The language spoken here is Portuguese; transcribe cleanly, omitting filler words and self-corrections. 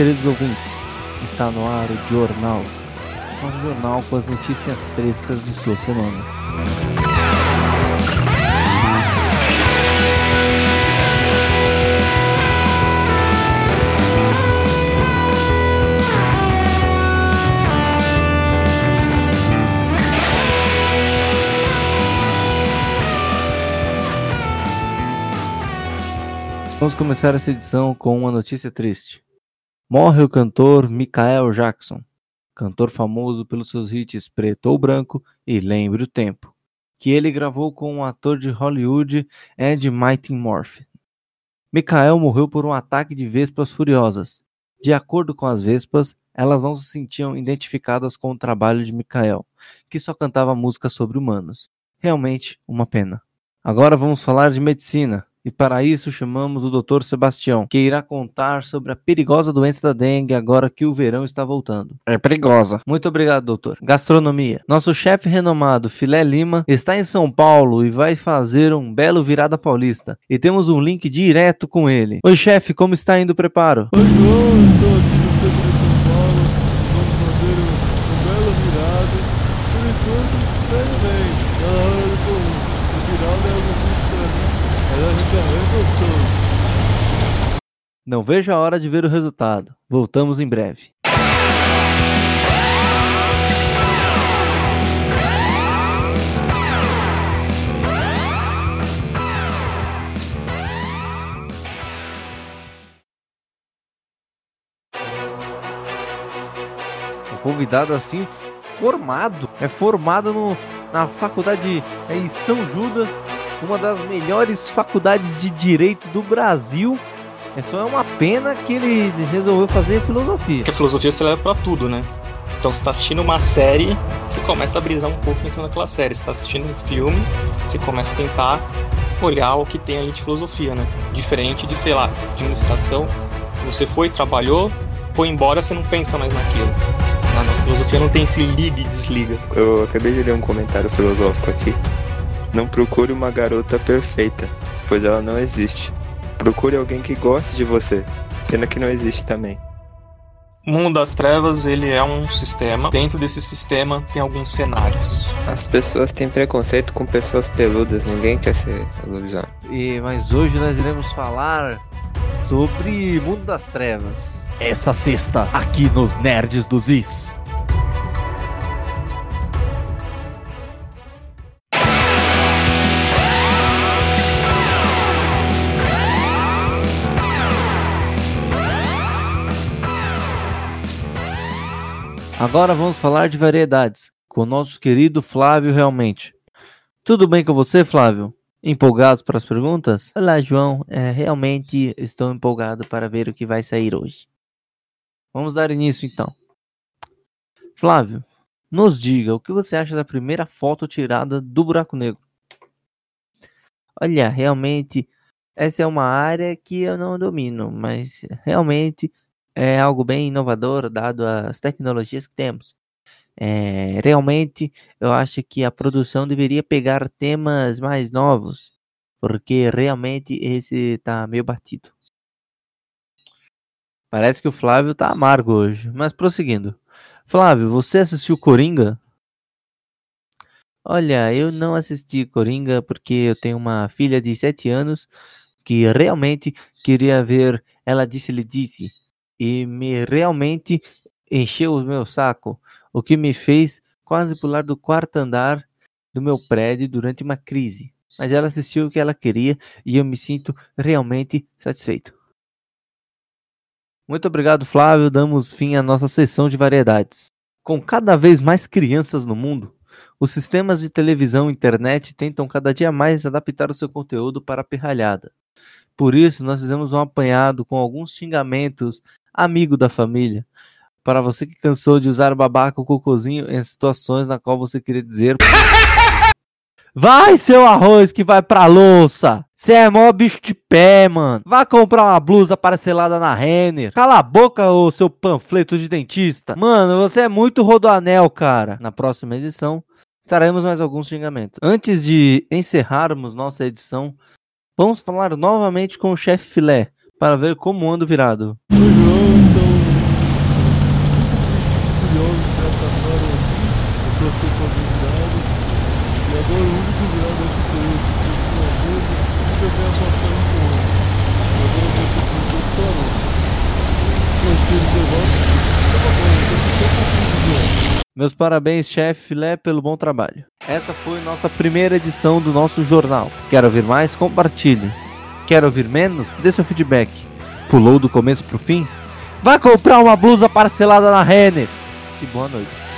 queridos ouvintes, está no ar o Giornow, nosso jornal com as notícias frescas de sua semana. Vamos começar essa edição com uma notícia triste. Morre o cantor Michael Jackson, cantor famoso pelos seus hits Preto ou Branco e Lembre o Tempo, que ele gravou com o ator de Hollywood Eddie Murphy. Michael morreu por um ataque de vespas furiosas. De acordo com as vespas, elas não se sentiam identificadas com o trabalho de Michael, que só cantava músicas sobre humanos. Realmente uma pena. Agora vamos falar de medicina. E para isso chamamos o Dr. Sebastião, que irá contar sobre a perigosa doença da dengue agora que o verão está voltando. É perigosa. Muito obrigado, doutor. Gastronomia. Nosso chefe renomado Filé Lima está em São Paulo e vai fazer um belo virada paulista. E temos um link direto com ele. Oi, chefe, como está indo o preparo? Oi, estou aqui no centro de São Paulo. Vamos fazer um belo virado. Por enquanto, tudo bem. Na hora do virado é um vídeo para mim. Não vejo a hora de ver o resultado. Voltamos em breve. Um convidado assim formado. É formado na faculdade em São Judas. Uma das melhores faculdades de direito do Brasil. É só uma pena que ele resolveu fazer filosofia. Porque a filosofia você leva pra tudo, né? Então você tá assistindo uma série, você começa a brisar um pouco em cima daquela série. Você tá assistindo um filme, você começa a tentar olhar o que tem ali de filosofia, né? Diferente de, sei lá, administração. Você foi, trabalhou, foi embora, você não pensa mais naquilo. Na filosofia não tem esse liga e desliga. Eu acabei de ler um comentário filosófico aqui. Não procure uma garota perfeita, pois ela não existe. Procure alguém que goste de você. Pena que não existe também. O mundo das trevas, ele é um sistema. Dentro desse sistema tem alguns cenários. As pessoas têm preconceito com pessoas peludas. Ninguém quer ser iluminado. Mas hoje nós iremos falar sobre mundo das trevas. Essa sexta, aqui nos Nerds do Ziz. Agora vamos falar de variedades, com o nosso querido Flávio Realmente. Tudo bem com você, Flávio? Empolgados para as perguntas? Olá, João. Realmente estou empolgado para ver o que vai sair hoje. Vamos dar início, então. Flávio, nos diga o que você acha da primeira foto tirada do Buraco Negro. Olha, realmente, essa é uma área que eu não domino, mas realmente é algo bem inovador, dado as tecnologias que temos. Realmente, eu acho que a produção deveria pegar temas mais novos, porque realmente esse tá meio batido. Parece que o Flávio tá amargo hoje, mas prosseguindo. Flávio, você assistiu Coringa? Olha, eu não assisti Coringa porque eu tenho uma filha de 7 anos que realmente queria ver Ela Disse, Ele Disse. E me realmente encheu o meu saco, o que me fez quase pular do quarto andar do meu prédio durante uma crise. Mas ela assistiu o que ela queria e eu me sinto realmente satisfeito. Muito obrigado, Flávio. Damos fim à nossa sessão de variedades. Com cada vez mais crianças no mundo, os sistemas de televisão e internet tentam cada dia mais adaptar o seu conteúdo para a pirralhada. Por isso, nós fizemos um apanhado com alguns xingamentos amigo da família, para você que cansou de usar babaca ou cocôzinho em situações na qual você queria dizer: vai, seu arroz que vai pra louça! Você é mó bicho de pé, mano! Vai comprar uma blusa parcelada na Renner! Cala a boca, ô seu panfleto de dentista! Mano, você é muito rodoanel, cara! Na próxima edição, traremos mais alguns xingamentos. Antes de encerrarmos nossa edição, vamos falar novamente com o chefe Filé, para ver como anda o virado. Então, Meus parabéns, chefe Filé, pelo bom trabalho. Essa foi nossa primeira edição do nosso jornal. Quer ouvir mais? Compartilhe. Quer ouvir menos? Dê seu feedback. Pulou do começo pro fim? Vai comprar uma blusa parcelada na Renner. E boa noite.